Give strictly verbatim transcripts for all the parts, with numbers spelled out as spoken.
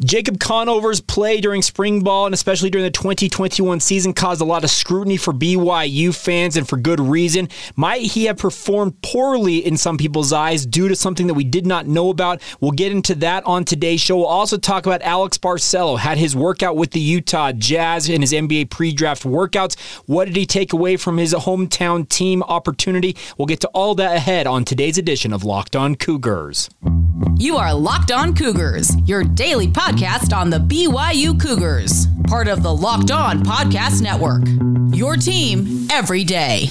Jacob Conover's play during spring ball, and especially during the twenty twenty-one season, caused a lot of scrutiny for B Y U fans, and for good reason. Might he have performed poorly in some people's eyes due to something that we did not know about? We'll get into that on today's show. We'll also talk about Alex Barcello, had his workout with the Utah Jazz in his N B A pre-draft workouts. What did he take away from his hometown team opportunity? We'll get to all that ahead on today's edition of Locked On Cougars. You are Locked On Cougars, your daily podcast. Podcast on the B Y U Cougars, part of the Locked On Podcast Network. Your team every day.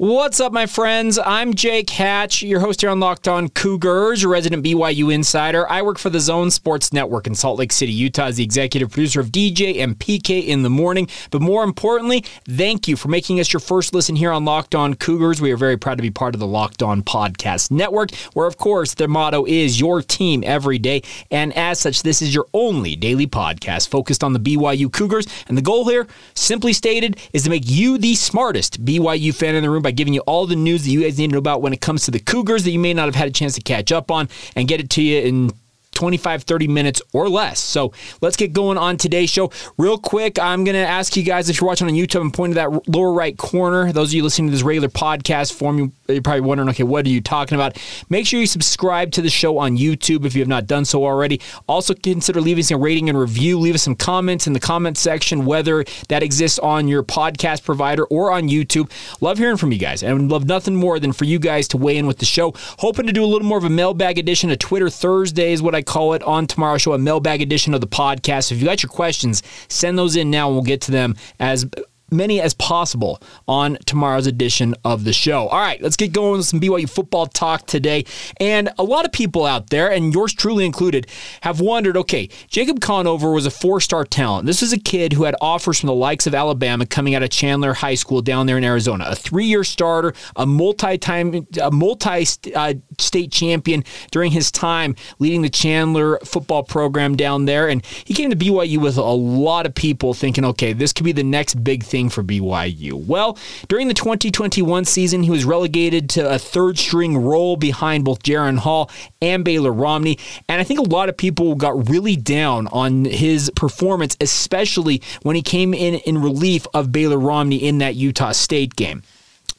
What's up, my friends? I'm Jake Hatch, your host here on Locked On Cougars, your resident B Y U insider. I work for the Zone Sports Network in Salt Lake City, Utah, as the executive producer of D J and P K in the morning. But more importantly, thank you for making us your first listen here on Locked On Cougars. We are very proud to be part of the Locked On Podcast Network, where, of course, their motto is your team every day. And as such, this is your only daily podcast focused on the B Y U Cougars. And the goal here, simply stated, is to make you the smartest B Y U fan in the room by giving you all the news that you guys need to know about when it comes to the Cougars that you may not have had a chance to catch up on, and get it to you in twenty-five, thirty minutes or less. So let's get going on today's show. Real quick, I'm going to ask you guys, if you're watching on YouTube, and point to that lower right corner. Those of you listening to this regular podcast form, you're probably wondering, okay, what are you talking about? Make sure you subscribe to the show on YouTube if you have not done so already. Also consider leaving us a rating and review. Leave us some comments in the comment section, whether that exists on your podcast provider or on YouTube. Love hearing from you guys, and love nothing more than for you guys to weigh in with the show. Hoping to do a little more of a mailbag edition of Twitter Thursday is what I call it on tomorrow's show, a mailbag edition of the podcast. If you got your questions, send those in now, and we'll get to them as many as possible on tomorrow's edition of the show. All right, let's get going with some B Y U football talk today. And a lot of people out there, and yours truly included, have wondered, okay, Jacob Conover was a four-star talent. This is a kid who had offers from the likes of Alabama coming out of Chandler High School down there in Arizona, a three-year starter, a multi-time, a multi-state champion during his time leading the Chandler football program down there. And he came to B Y U with a lot of people thinking, okay, this could be the next big thing for B Y U. Well, during the twenty twenty-one season, he was relegated to a third-string role behind both Jaron Hall and Baylor Romney, and I think a lot of people got really down on his performance, especially when he came in in relief of Baylor Romney in that Utah State game.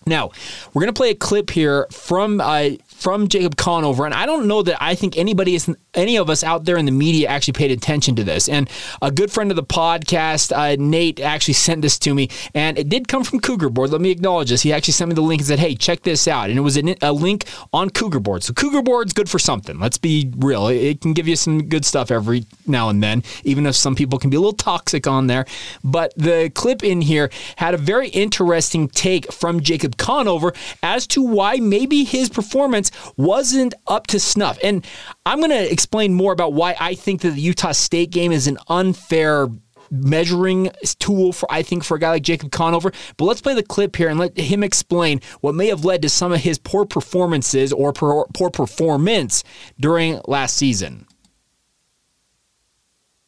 Now, we're going to play a clip here from uh, from Jacob Conover, and I don't know that I think anybody, is, any of us out there in the media actually paid attention to this. And a good friend of the podcast, uh, Nate, actually sent this to me, and it did come from Cougar Board. Let me acknowledge this. He actually sent me the link and said, hey, check this out. And it was a, a link on Cougar Board. So Cougar Board's good for something. Let's be real. It, it can give you some good stuff every now and then, even if some people can be a little toxic on there. But the clip in here had a very interesting take from Jacob Conover as to why maybe his performance wasn't up to snuff. And I'm going to explain more about why I think that the Utah State game is an unfair measuring tool for, I think, for a guy like Jacob Conover. But let's play the clip here and let him explain what may have led to some of his poor performances or poor performance during last season.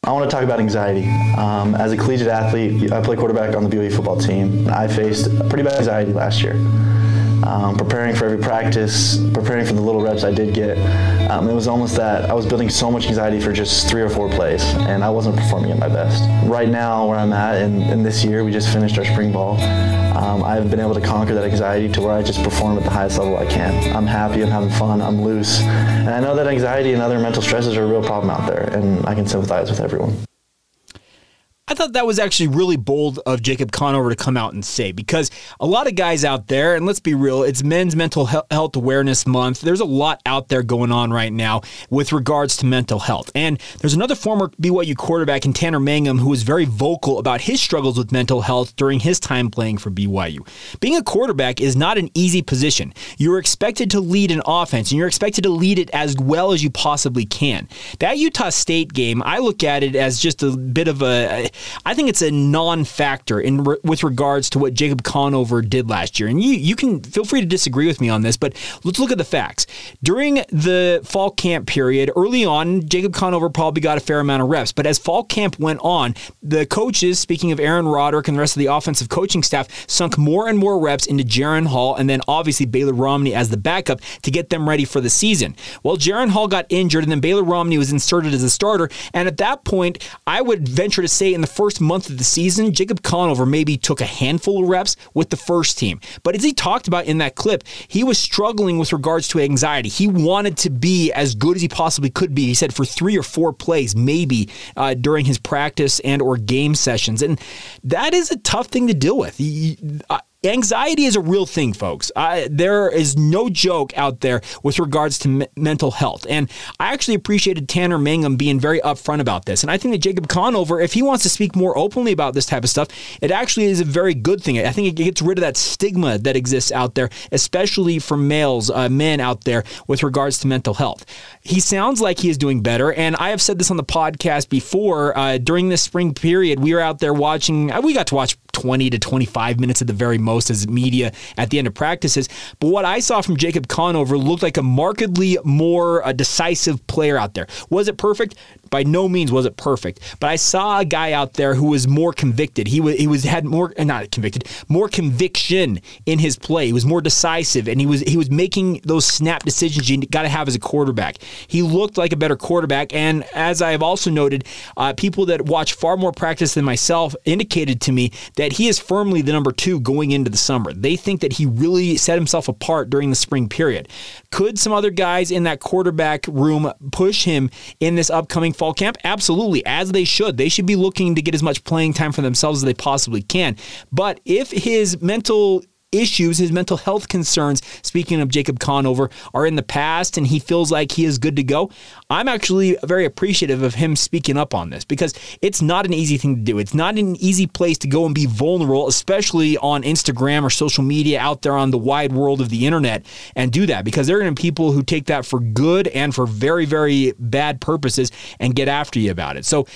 I want to talk about anxiety. Um, as a collegiate athlete, I play quarterback on the B Y U football team. I faced pretty bad anxiety last year. Um, preparing for every practice, preparing for the little reps I did get, um, it was almost that I was building so much anxiety for just three or four plays, and I wasn't performing at my best. Right now, where I'm at, and, and this year, we just finished our spring ball, um, I've been able to conquer that anxiety to where I just perform at the highest level I can. I'm happy, I'm having fun, I'm loose, and I know that anxiety and other mental stresses are a real problem out there, and I can sympathize with everyone. I thought that was actually really bold of Jacob Conover to come out and say, because a lot of guys out there, and let's be real, it's Men's Mental Health Awareness Month. There's a lot out there going on right now with regards to mental health. And there's another former B Y U quarterback in Tanner Mangum who was very vocal about his struggles with mental health during his time playing for B Y U. Being a quarterback is not an easy position. You're expected to lead an offense, and you're expected to lead it as well as you possibly can. That Utah State game, I look at it as just a bit of a... I think it's a non-factor in re- with regards to what Jacob Conover did last year. And you, you can feel free to disagree with me on this, but let's look at the facts. During the fall camp period, early on, Jacob Conover probably got a fair amount of reps. But as fall camp went on, the coaches, speaking of Aaron Roderick and the rest of the offensive coaching staff, sunk more and more reps into Jaron Hall and then obviously Baylor Romney as the backup to get them ready for the season. Well, Jaron Hall got injured, and then Baylor Romney was inserted as a starter. And at that point, I would venture to say in the first month of the season, Jacob Conover maybe took a handful of reps with the first team. But as he talked about in that clip, he was struggling with regards to anxiety. He wanted to be as good as he possibly could be, he said, for three or four plays, maybe, uh, during his practice and or game sessions. And that is a tough thing to deal with. He, I, Anxiety is a real thing, folks. Uh, there is no joke out there with regards to me- mental health. And I actually appreciated Tanner Mangum being very upfront about this. And I think that Jacob Conover, if he wants to speak more openly about this type of stuff, it actually is a very good thing. I think it gets rid of that stigma that exists out there, especially for males, uh, men out there, with regards to mental health. He sounds like he is doing better. And I have said this on the podcast before. Uh, during this spring period, we were out there watching. We got to watch twenty to twenty-five minutes at the very most as media at the end of practices. But what I saw from Jacob Conover looked like a markedly more uh, decisive player out there. Was it perfect? By no means was it perfect, but I saw a guy out there who was more convicted. He was he was had more not convicted, more conviction in his play. He was more decisive, and he was he was making those snap decisions you got to have as a quarterback. He looked like a better quarterback, and as I have also noted, uh, people that watch far more practice than myself indicated to me that he is firmly the number two going into the summer. They think that he really set himself apart during the spring period. Could some other guys in that quarterback room push him in this upcoming fall camp? Absolutely, as they should. They should be looking to get as much playing time for themselves as they possibly can. But if his mental issues, his mental health concerns, speaking of Jacob Conover, are in the past and he feels like he is good to go, I'm actually very appreciative of him speaking up on this, because it's not an easy thing to do. It's not an easy place to go and be vulnerable, especially on Instagram or social media out there on the wide world of the internet, and do that, because there are going to be people who take that for good and for very, very bad purposes and get after you about it. So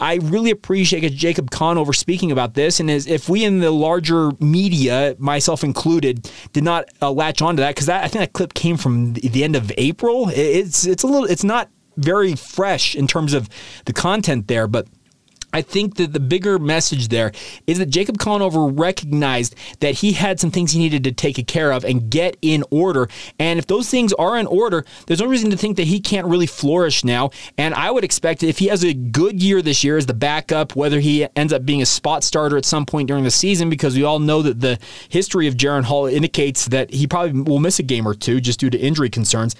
I really appreciate Jacob Conover speaking about this, and as if we in the larger media, myself included, did not uh, latch onto that, because I think that clip came from the end of April. It's it's a little it's not very fresh in terms of the content there, but I think that the bigger message there is that Jacob Conover recognized that he had some things he needed to take care of and get in order. And if those things are in order, there's no reason to think that he can't really flourish now. And I would expect if he has a good year this year as the backup, whether he ends up being a spot starter at some point during the season, because we all know that the history of Jaron Hall indicates that he probably will miss a game or two just due to injury concerns.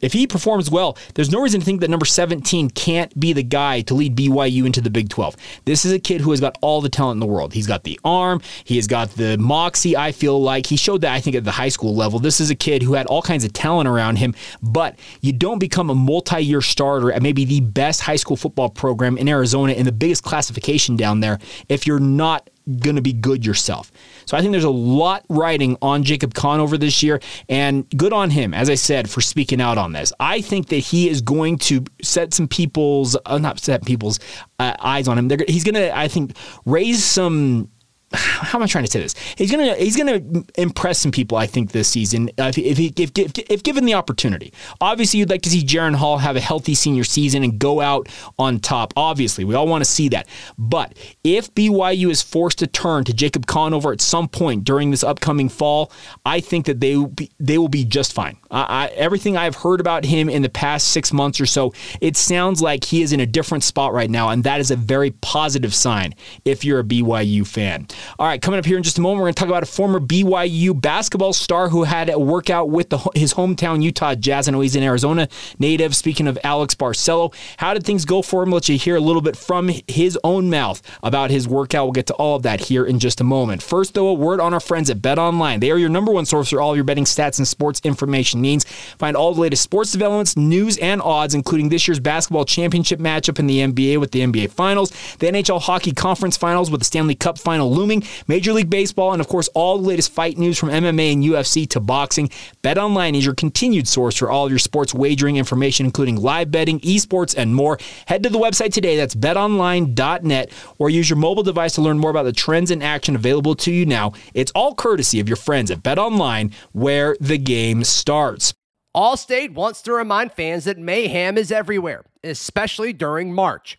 If he performs well, there's no reason to think that number seventeen can't be the guy to lead B Y U into the Big Twelve. This is a kid who has got all the talent in the world. He's got the arm. He has got the moxie, I feel like. He showed that, I think, at the high school level. This is a kid who had all kinds of talent around him, but you don't become a multi-year starter at maybe the best high school football program in Arizona in the biggest classification down there if you're not going to be good yourself. So I think there's a lot riding on Jacob Conover this year, and good on him, as I said, for speaking out on this. I think that he is going to set some people's, uh, not set people's uh, eyes on him. They're, he's going to, I think, raise some. How am I trying to say this? He's gonna he's gonna impress some people, I think, this season if if, he, if if given the opportunity. Obviously, you'd like to see Jaron Hall have a healthy senior season and go out on top. Obviously, we all want to see that. But if B Y U is forced to turn to Jacob Conover at some point during this upcoming fall, I think that they will be, they will be just fine. I, I, everything I've heard about him in the past six months or so, it sounds like he is in a different spot right now, and that is a very positive sign if you're a B Y U fan. All right, coming up here in just a moment, we're going to talk about a former B Y U basketball star who had a workout with the, his hometown Utah Jazz. I know he's an Arizona native. Speaking of Alex Barcello, how did things go for him? Let you hear a little bit from his own mouth about his workout. We'll get to all of that here in just a moment. First, though, a word on our friends at Bet Online. They are your number one source for all your betting stats and sports information needs. Find all the latest sports developments, news, and odds, including this year's basketball championship matchup in the N B A with the N B A Finals, the N H L Hockey Conference Finals with the Stanley Cup Final looming, grooming, Major League Baseball, and of course all the latest fight news from M M A and U F C to boxing. BetOnline is your continued source for all of your sports wagering information, including live betting, esports, and more. Head to the website today, that's bet online dot net, or use your mobile device to learn more about the trends and action available to you now. It's all courtesy of your friends at BetOnline, where the game starts. Allstate wants to remind fans that mayhem is everywhere, especially during March.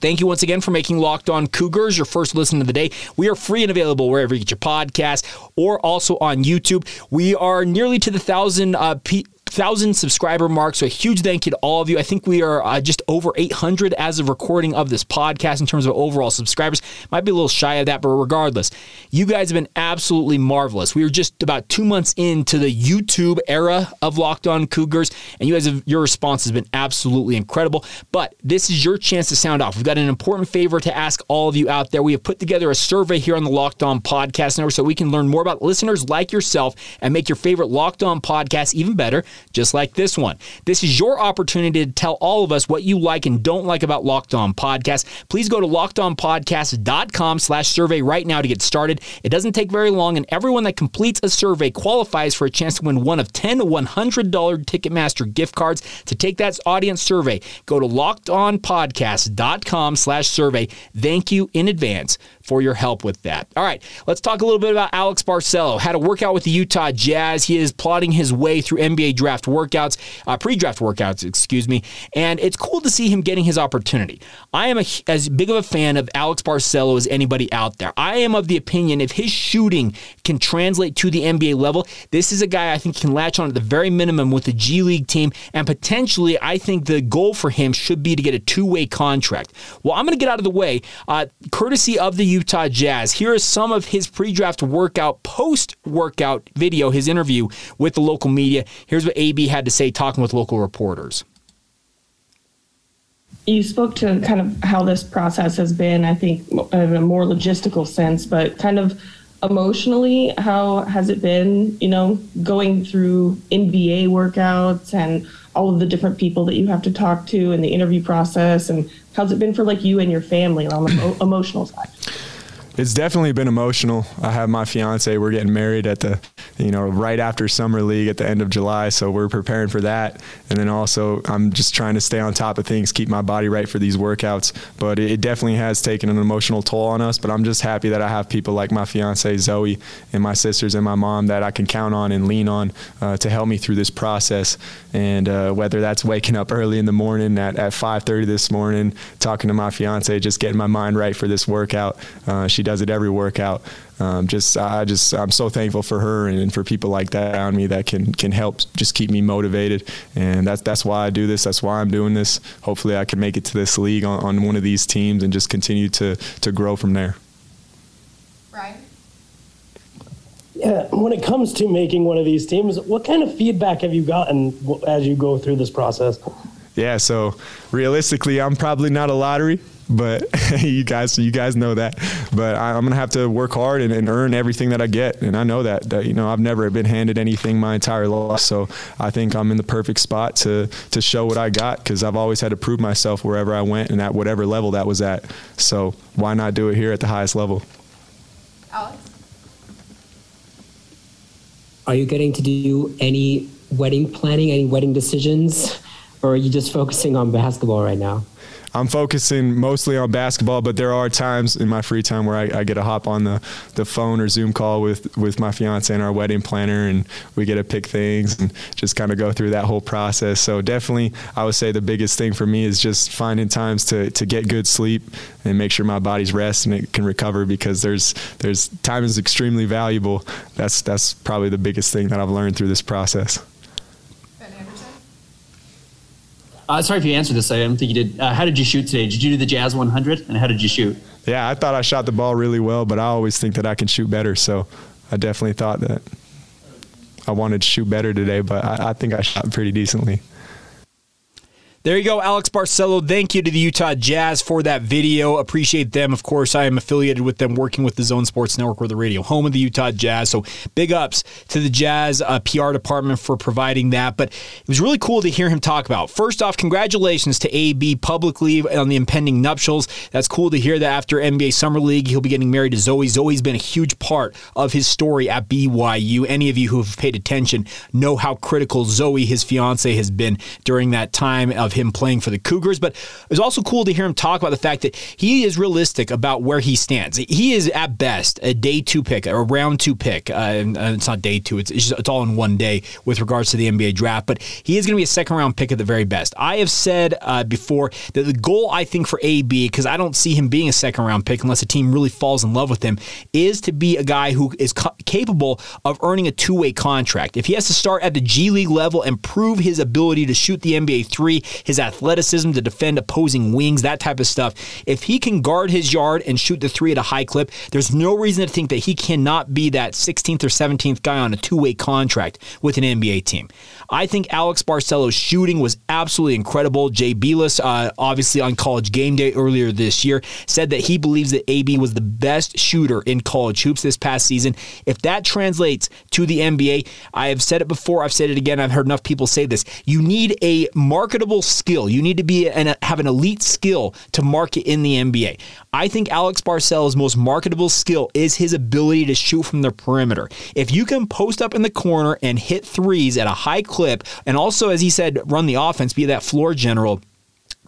Thank you once again for making Locked On Cougars your first listen of the day. We are free and available wherever you get your podcast, or also on YouTube. We are nearly to the thousand uh, p- thousand subscriber mark, so a huge thank you to all of you. I think we are uh, just over eight hundred as of recording of this podcast in terms of overall subscribers. Might be a little shy of that, but regardless, you guys have been absolutely marvelous. We are just about two months into the YouTube era of Locked On Cougars, and you guys have, your response has been absolutely incredible. But this is your chance to sound off. We've got an important favor to ask all of you out there. We have put together a survey here on the Locked On Podcast Network so we can learn more about listeners like yourself and make your favorite Locked On podcast even better, just like this one. This is your opportunity to tell all of us what you like and don't like about Locked On Podcast. Please go to locked on podcast dot com slash survey right now to get started. It doesn't take very long, and everyone that completes a survey qualifies for a chance to win one of ten one hundred dollars Ticketmaster gift cards. To take that audience survey, go to locked on podcast dot com slash survey. Thank you in advance for your help with that. All right, let's talk a little bit about Alex Barcello. Had a workout with the Utah Jazz. He is plotting his way through N B A draft workouts, uh, pre-draft workouts, excuse me, and it's cool to see him getting his opportunity. I am a, as big of a fan of Alex Barcello as anybody out there. I am of the opinion if his shooting can translate to the N B A level, this is a guy I think can latch on at the very minimum with the G League team, and potentially I think the goal for him should be to get a two-way contract. Well, I'm going to get out of the way. Uh, courtesy of the Utah Jazz, here is some of his pre-draft workout, post-workout video, his interview with the local media. Here's what A B had to say talking with local reporters. You spoke to kind of how this process has been, I think, in a more logistical sense, but kind of emotionally, how has it been, you know, going through N B A workouts and all of the different people that you have to talk to and the interview process, and how's it been for like you and your family on the emotional side? It's definitely been emotional. I have my fiance, we're getting married at the, you know, right after summer league at the end of July. So we're preparing for that. And then also I'm just trying to stay on top of things, keep my body right for these workouts. But it definitely has taken an emotional toll on us. But I'm just happy that I have people like my fiance, Zoe, and my sisters and my mom that I can count on and lean on uh, to help me through this process. And uh, whether that's waking up early in the morning at, at five thirty this morning, talking to my fiance, just getting my mind right for this workout. Uh, she does it every workout. Um, just, I just, I'm so thankful for her and, and for people like that around me that can can help just keep me motivated. And that's that's why I do this. That's why I'm doing this. Hopefully, I can make it to this league on, on one of these teams and just continue to to grow from there. Right. Yeah. When it comes to making one of these teams, what kind of feedback have you gotten as you go through this process? Yeah. So realistically, I'm probably not a lottery. But you guys, you guys know that. But I, I'm gonna have to work hard and, and earn everything that I get, and I know that, that. You know, I've never been handed anything my entire life, so I think I'm in the perfect spot to to show what I got, because I've always had to prove myself wherever I went and at whatever level that was at. So why not do it here at the highest level? Alex, are you getting to do any wedding planning, any wedding decisions, or are you just focusing on basketball right now? I'm focusing mostly on basketball, but there are times in my free time where I, I get to hop on the, the phone or Zoom call with, with my fiance and our wedding planner, and we get to pick things and just kind of go through that whole process. So definitely, I would say the biggest thing for me is just finding times to, to get good sleep and make sure my body's rest and it can recover, because there's there's time is extremely valuable. That's that's probably the biggest thing that I've learned through this process. Uh, sorry if you answered this. I don't think you did. Uh, how did you shoot today? Did you do the Jazz one hundred? And how did you shoot? Yeah, I thought I shot the ball really well, but I always think that I can shoot better. So I definitely thought that. I wanted to shoot better today, but I, I think I shot pretty decently. There you go, Alex Barcello. Thank you to the Utah Jazz for that video. Appreciate them. Of course, I am affiliated with them, working with the Zone Sports Network. We're the radio home of the Utah Jazz. So big ups to the Jazz uh, P R department for providing that. But it was really cool to hear him talk about. First off, congratulations to A B publicly on the impending nuptials. That's cool to hear that after N B A Summer League, he'll be getting married to Zoe. Zoe's been a huge part of his story at B Y U. Any of you who have paid attention know how critical Zoe, his fiance, has been during that time of him playing for the Cougars. But it was also cool to hear him talk about the fact that he is realistic about where he stands. He is at best a day two pick, a round two pick. Uh, and it's not day two. It's it's, just, it's all in one day with regards to the N B A draft. But he is going to be a second round pick at the very best. I have said uh, before that the goal, I think, for A B, because I don't see him being a second round pick unless a team really falls in love with him, is to be a guy who is co- capable of earning a two-way contract. If he has to start at the G League level and prove his ability to shoot the N B A three, his athleticism to defend opposing wings, that type of stuff. If he can guard his yard and shoot the three at a high clip, there's no reason to think that he cannot be that sixteenth or seventeenth guy on a two-way contract with an N B A team. I think Alex Barcello's shooting was absolutely incredible. Jay Bielus, uh, obviously on College Game Day earlier this year, said that he believes that A B was the best shooter in college hoops this past season. If that translates to the N B A, I have said it before, I've said it again, I've heard enough people say this. You need a marketable skill. You need to be an, have an elite skill to market in the N B A. I think Alex Barcello's most marketable skill is his ability to shoot from the perimeter. If you can post up in the corner and hit threes at a high clip, and also, as he said, run the offense, be that floor general,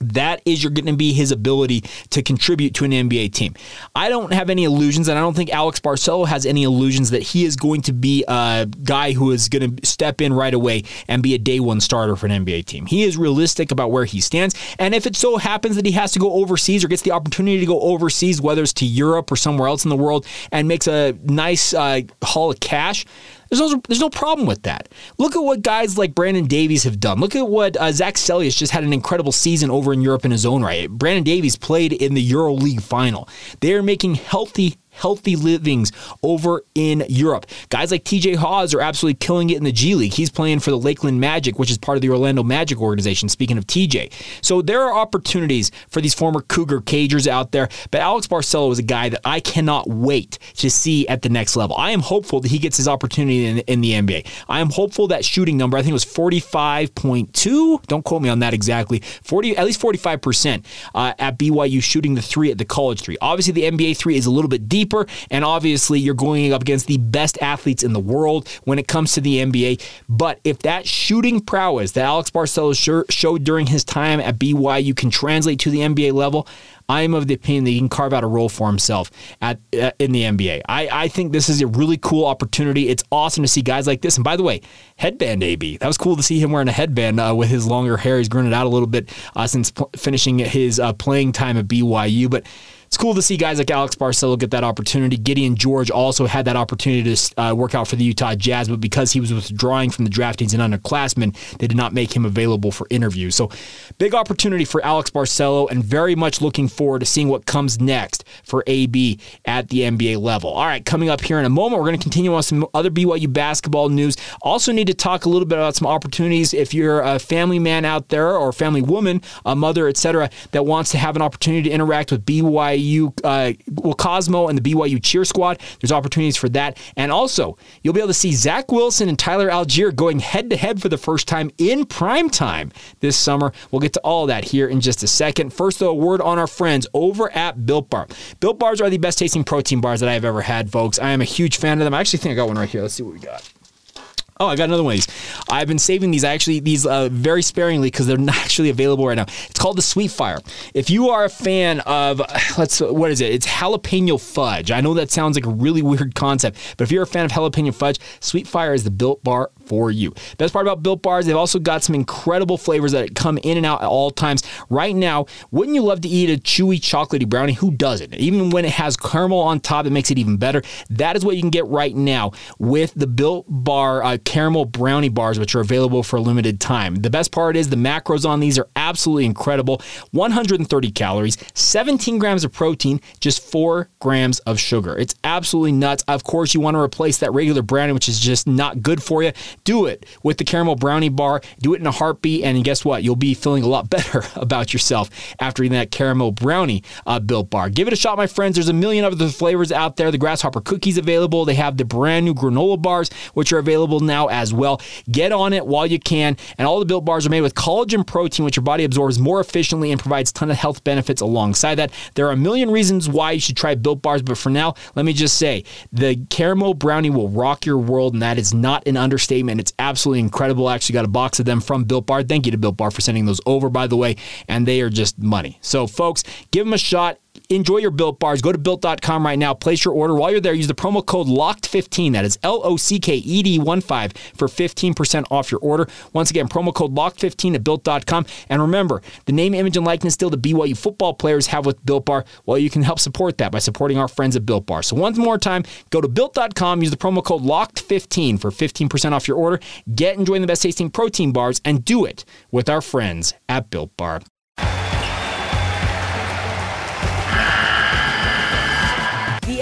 that is you're going to be his ability to contribute to an N B A team. I don't have any illusions, and I don't think Alex Barcello has any illusions that he is going to be a guy who is going to step in right away and be a day one starter for an N B A team. He is realistic about where he stands, and if it so happens that he has to go overseas or gets the opportunity to go overseas, whether it's to Europe or somewhere else in the world, and makes a nice uh, haul of cash, There's no, there's no problem with that. Look at what guys like Brandon Davies have done. Look at what uh, Zach Seljaas just had an incredible season over in Europe in his own right. Brandon Davies played in the Euro League final. They are making healthy healthy livings over in Europe. Guys like T J Hawes are absolutely killing it in the G League. He's playing for the Lakeland Magic, which is part of the Orlando Magic organization, speaking of T J. So there are opportunities for these former Cougar Cagers out there, but Alex Barcello is a guy that I cannot wait to see at the next level. I am hopeful that he gets his opportunity in, in the N B A. I am hopeful that shooting number, I think it was forty-five point two, don't quote me on that exactly, forty at least forty-five percent uh, at B Y U shooting the three at the college three. Obviously the N B A three is a little bit deep, and obviously you're going up against the best athletes in the world when it comes to the N B A. But if that shooting prowess that Alex Barcello showed during his time at B Y U can translate to the N B A level, I am of the opinion that he can carve out a role for himself at uh, in the N B A. I, I think this is a really cool opportunity. It's awesome to see guys like this. And by the way, headband A B. That was cool to see him wearing a headband uh, with his longer hair. He's grown it out a little bit uh, since pl- finishing his uh, playing time at B Y U. But it's cool to see guys like Alex Barcello get that opportunity. Gideon George also had that opportunity to uh, work out for the Utah Jazz, but because he was withdrawing from the draft, he's an underclassman, they did not make him available for interviews. So big opportunity for Alex Barcello, and very much looking forward to seeing what comes next for A B at the N B A level. All right, coming up here in a moment, we're going to continue on some other B Y U basketball news. Also need to talk a little bit about some opportunities if you're a family man out there or family woman, a mother, et cetera, that wants to have an opportunity to interact with B Y U. You, uh, well, Cosmo and the B Y U cheer squad. There's opportunities for that. And also, you'll be able to see Zach Wilson and Tyler Allgeier going head-to-head for the first time in primetime this summer. We'll get to all that here in just a second. First, though, a word on our friends over at Built Bar. Built Bars are the best-tasting protein bars that I've ever had, folks. I am a huge fan of them. I actually think I got one right here. Let's see what we got. Oh, I got another one of these. I've been saving these. I actually, these uh, very sparingly because they're not actually available right now. It's called the Sweet Fire. If you are a fan of, let's, what is it? It's jalapeno fudge. I know that sounds like a really weird concept, but if you're a fan of jalapeno fudge, Sweet Fire is the Built Bar for you. Best part about Built Bars, they've also got some incredible flavors that come in and out at all times. Right now, wouldn't you love to eat a chewy chocolatey brownie? Who doesn't? Even when it has caramel on top, it makes it even better. That is what you can get right now with the Built Bar uh, caramel brownie bars, which are available for a limited time. The best part is the macros on these are absolutely incredible. one hundred thirty calories, seventeen grams of protein, just four grams of sugar. It's absolutely nuts. Of course, you want to replace that regular brownie, which is just not good for you. Do it with the caramel brownie bar. Do it in a heartbeat, and guess what? You'll be feeling a lot better about yourself after eating that caramel brownie uh, Built Bar. Give it a shot, my friends. There's a million other flavors out there. The grasshopper cookies available. They have the brand new granola bars, which are available now as well. Get on it while you can. And all the Built Bars are made with collagen protein, which your body absorbs more efficiently and provides a ton of health benefits alongside that. There are a million reasons why you should try Built Bars, but for now, let me just say, the caramel brownie will rock your world, and that is not an understatement. It's absolutely incredible. I actually got a box of them from Built Bar. Thank you to Built Bar for sending those over, by the way, and they are just money. So, folks, give them a shot. Enjoy your Built Bars. Go to Built dot com right now. Place your order. While you're there, use the promo code locked fifteen. That is L O C K E D one five for fifteen percent off your order. Once again, promo code locked fifteen at Built dot com. And remember, the name, image, and likeness deal the B Y U football players have with Built Bar. Well, you can help support that by supporting our friends at Built Bar. So once more time, go to Built dot com. Use the promo code locked fifteen for fifteen percent off your order. Get enjoying the best tasting protein bars and do it with our friends at Built Bar. The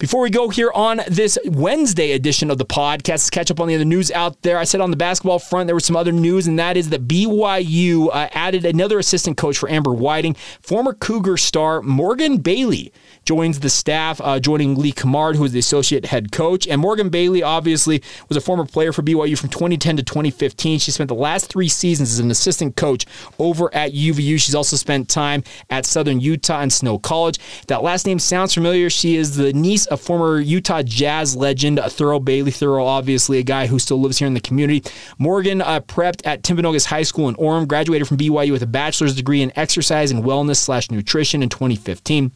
Before we go here on this Wednesday edition of the podcast, catch up on the other news out there. I said on the basketball front, there was some other news, and that is that B Y U uh, added another assistant coach for Amber Whiting. Former Cougar star Morgan Bailey joins the staff, uh, joining Lee Kamard, who is the associate head coach. And Morgan Bailey, obviously, was a former player for B Y U from twenty ten to twenty fifteen. She spent the last three seasons as an assistant coach over at U V U. She's also spent time at Southern Utah and Snow College. If that last name sounds familiar, she is the niece a former Utah Jazz legend, a Thurl Bailey Thurl, obviously a guy who still lives here in the community. Morgan uh, prepped at Timpanogos High School in Orem, graduated from B Y U with a bachelor's degree in exercise and wellness slash nutrition in twenty fifteen.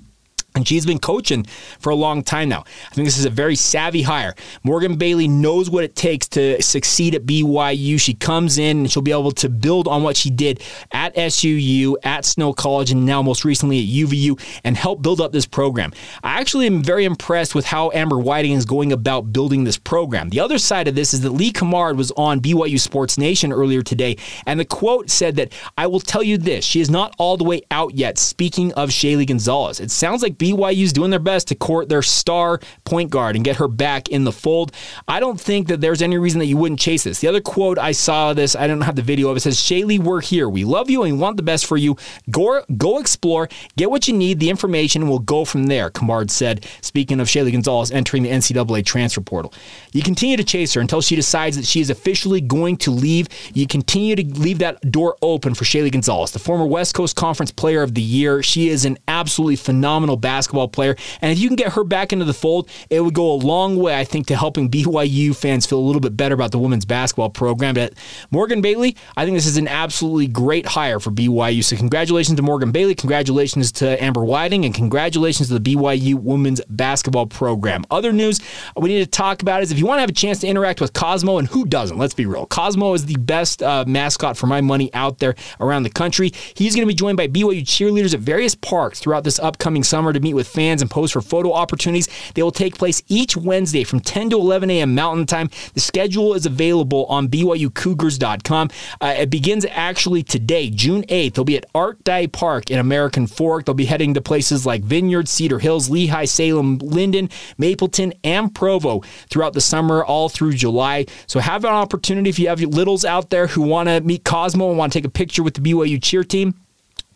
And she's been coaching for a long time now. I think this is a very savvy hire. Morgan Bailey knows what it takes to succeed at B Y U. She comes in and she'll be able to build on what she did at S U U, at Snow College, and now most recently at U V U, and help build up this program. I actually am very impressed with how Amber Whiting is going about building this program. The other side of this is that Lee Kamard was on B Y U Sports Nation earlier today, and the quote said that, "I will tell you this, she is not all the way out yet," speaking of Shaylee Gonzalez. It sounds like B Y U's doing their best to court their star point guard and get her back in the fold. I don't think that there's any reason that you wouldn't chase this. The other quote I saw this, I don't have the video of it, says, "Shaylee, we're here. We love you and we want the best for you. Go, go explore, get what you need, the information, and we'll go from there," Kamard said, speaking of Shaylee Gonzalez entering the N C A A transfer portal. You continue to chase her until she decides that she is officially going to leave. You continue to leave that door open for Shaylee Gonzalez, the former West Coast Conference Player of the Year. She is an absolutely phenomenal basketball basketball player, and if you can get her back into the fold, it would go a long way, I think, to helping B Y U fans feel a little bit better about the women's basketball program. But Morgan Bailey, I think this is an absolutely great hire for B Y U, so congratulations to Morgan Bailey, congratulations to Amber Whiting, and congratulations to the B Y U women's basketball program. Other news we need to talk about is, if you want to have a chance to interact with Cosmo, and who doesn't, let's be real, Cosmo is the best uh, mascot for my money out there around the country. He's going to be joined by B Y U cheerleaders at various parks throughout this upcoming summer to to meet with fans and pose for photo opportunities. They will take place each Wednesday from ten to eleven a.m. Mountain Time. The schedule is available on B Y U Cougars dot com. Uh, it begins actually today, June eighth. They'll be at Art Dye Park in American Fork. They'll be heading to places like Vineyard, Cedar Hills, Lehigh, Salem, Linden, Mapleton, and Provo throughout the summer, all through July. So have an opportunity if you have your littles out there who want to meet Cosmo and want to take a picture with the B Y U cheer team.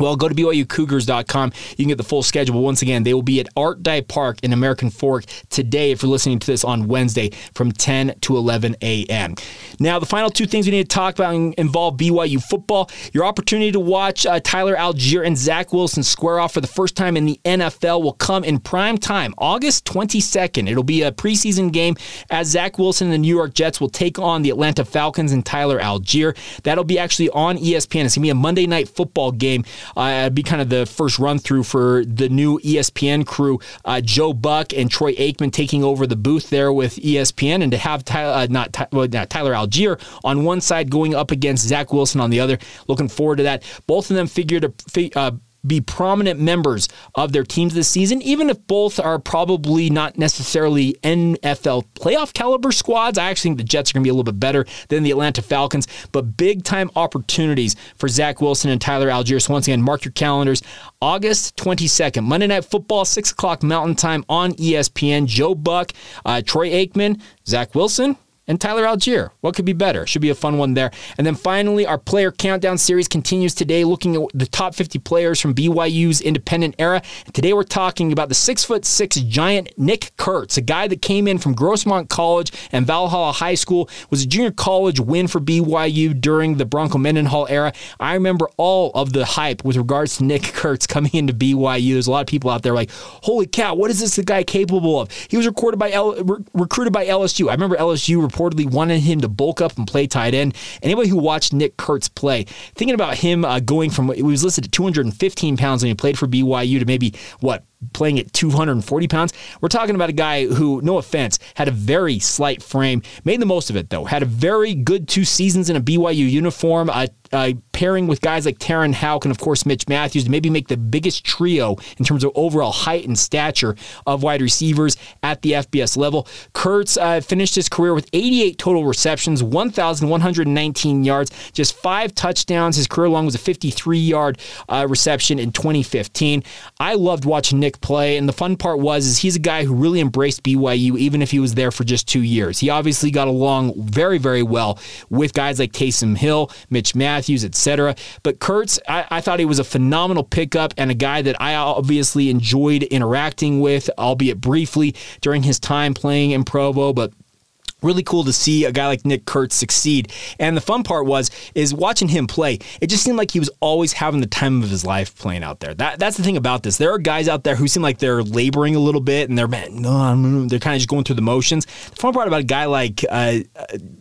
Well, go to B Y U Cougars dot com. You can get the full schedule. Once again, they will be at Art Dye Park in American Fork today if you're listening to this on Wednesday from ten to eleven a.m. Now, the final two things we need to talk about involve B Y U football. Your opportunity to watch uh, Tyler Allgeier and Zach Wilson square off for the first time in the N F L will come in prime time, August twenty-second. It'll be a preseason game as Zach Wilson and the New York Jets will take on the Atlanta Falcons and Tyler Allgeier. That'll be actually on E S P N. It's going to be a Monday Night Football game. uh, be kind of the first run through for the new E S P N crew. Uh, Joe Buck and Troy Aikman taking over the booth there with E S P N, and to have Tyler, uh, not Ty, well, no, Tyler Allgeier on one side going up against Zach Wilson on the other. Looking forward to that. Both of them figure to uh, be prominent members of their teams this season, even if both are probably not necessarily N F L playoff caliber squads. I actually think the Jets are going to be a little bit better than the Atlanta Falcons, but big time opportunities for Zach Wilson and Tyler Allgeier. So once again, mark your calendars. August twenty-second, Monday Night Football, six o'clock Mountain Time on E S P N. Joe Buck, uh, Troy Aikman, Zach Wilson, and Tyler Allgeier. What could be better? Should be a fun one there. And then finally, our player countdown series continues today, looking at the top fifty players from B Y U's independent era. And today we're talking about the six foot six giant Nick Kurtz, a guy that came in from Grossmont College and Valhalla High School, was a junior college win for B Y U during the Bronco Mendenhall era. I remember all of the hype with regards to Nick Kurtz coming into B Y U. There's a lot of people out there like, holy cow, what is this guy capable of? He was recorded by L- recruited by L S U. I remember L S U reportedly wanted him to bulk up and play tight end. Anybody who watched Nick Kurtz play, thinking about him uh, going from, he was listed at two hundred fifteen pounds when he played for B Y U to maybe, what, playing at two hundred forty pounds. We're talking about a guy who, no offense, had a very slight frame, made the most of it though, had a very good two seasons in a B Y U uniform, uh, uh, pairing with guys like Taron Houck and of course Mitch Matthews to maybe make the biggest trio in terms of overall height and stature of wide receivers at the F B S level. Kurtz uh, finished his career with eighty-eight total receptions, one thousand one hundred nineteen yards, just five touchdowns. His career long was a fifty-three yard uh, reception in twenty fifteen. I loved watching Nick play, and the fun part was is he's a guy who really embraced B Y U even if he was there for just two years. He obviously got along very, very well with guys like Taysom Hill, Mitch Matthews, et cetera. But Kurtz, I, I thought he was a phenomenal pickup and a guy that I obviously enjoyed interacting with, albeit briefly, during his time playing in Provo, but really cool to see a guy like Nick Kurtz succeed. And the fun part was, is watching him play, it just seemed like he was always having the time of his life playing out there. That That's the thing about this. There are guys out there who seem like they're laboring a little bit and they're, man, no, they're kind of just going through the motions. The fun part about a guy like uh,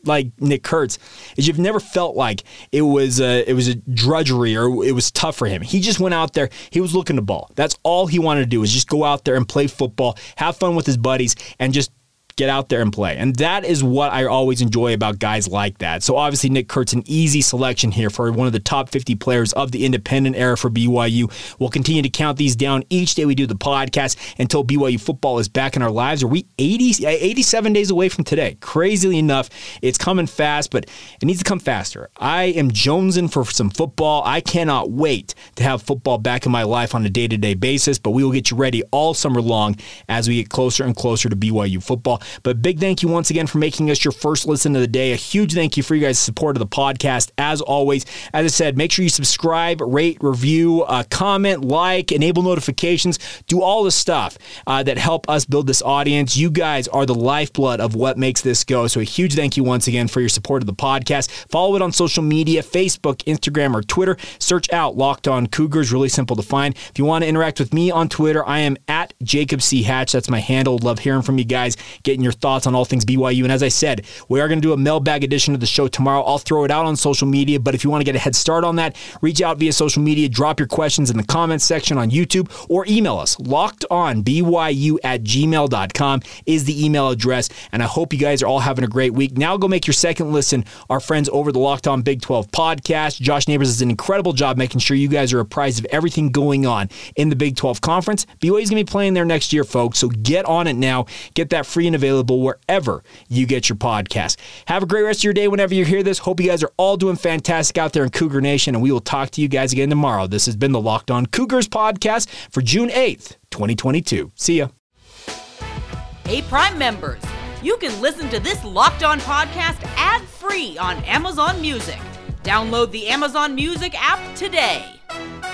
like Nick Kurtz is you've never felt like it was, a, it was a drudgery or it was tough for him. He just went out there. He was looking to ball. That's all he wanted to do was just go out there and play football, have fun with his buddies, and just get out there and play. And that is what I always enjoy about guys like that. So obviously Nick Kurtz, an easy selection here for one of the top fifty players of the independent era for B Y U. We'll continue to count these down each day we do the podcast until B Y U football is back in our lives. Are we eighty, eighty-seven days away from today? Crazily enough, it's coming fast, but it needs to come faster. I am jonesing for some football. I cannot wait to have football back in my life on a day-to-day basis, but we will get you ready all summer long as we get closer and closer to B Y U football. But big thank you once again for making us your first listen of the day. A huge thank you for you guys' support of the podcast. As always, as I said, make sure you subscribe, rate, review, uh, comment, like, enable notifications. Do all the stuff uh, that help us build this audience. You guys are the lifeblood of what makes this go. So a huge thank you once again for your support of the podcast. Follow it on social media, Facebook, Instagram, or Twitter. Search out Locked On Cougars. Really simple to find. If you want to interact with me on Twitter, I am at Jacob C. Hatch. That's my handle. Love hearing from you guys. Get your thoughts on all things B Y U. And as I said, we are going to do a mailbag edition of the show tomorrow. I'll throw it out on social media, but if you want to get a head start on that, reach out via social media, drop your questions in the comments section on YouTube, or email us. Locked on B Y U at gmail dot com is the email address, and I hope you guys are all having a great week. Now go make your second listen, our friends over the Locked On Big twelve podcast. Josh Neighbors does an incredible job making sure you guys are apprised of everything going on in the Big twelve Conference. B Y U is going to be playing there next year, folks, so get on it now. Get that free and available wherever you get your podcast. Have a great rest of your day whenever you hear this. Hope you guys are all doing fantastic out there in Cougar Nation, and we will talk to you guys again tomorrow. This has been the Locked On Cougars podcast for June eighth, twenty twenty-two. See ya. Hey, Prime members, you can listen to this Locked On podcast ad-free on Amazon Music. Download the Amazon Music app today.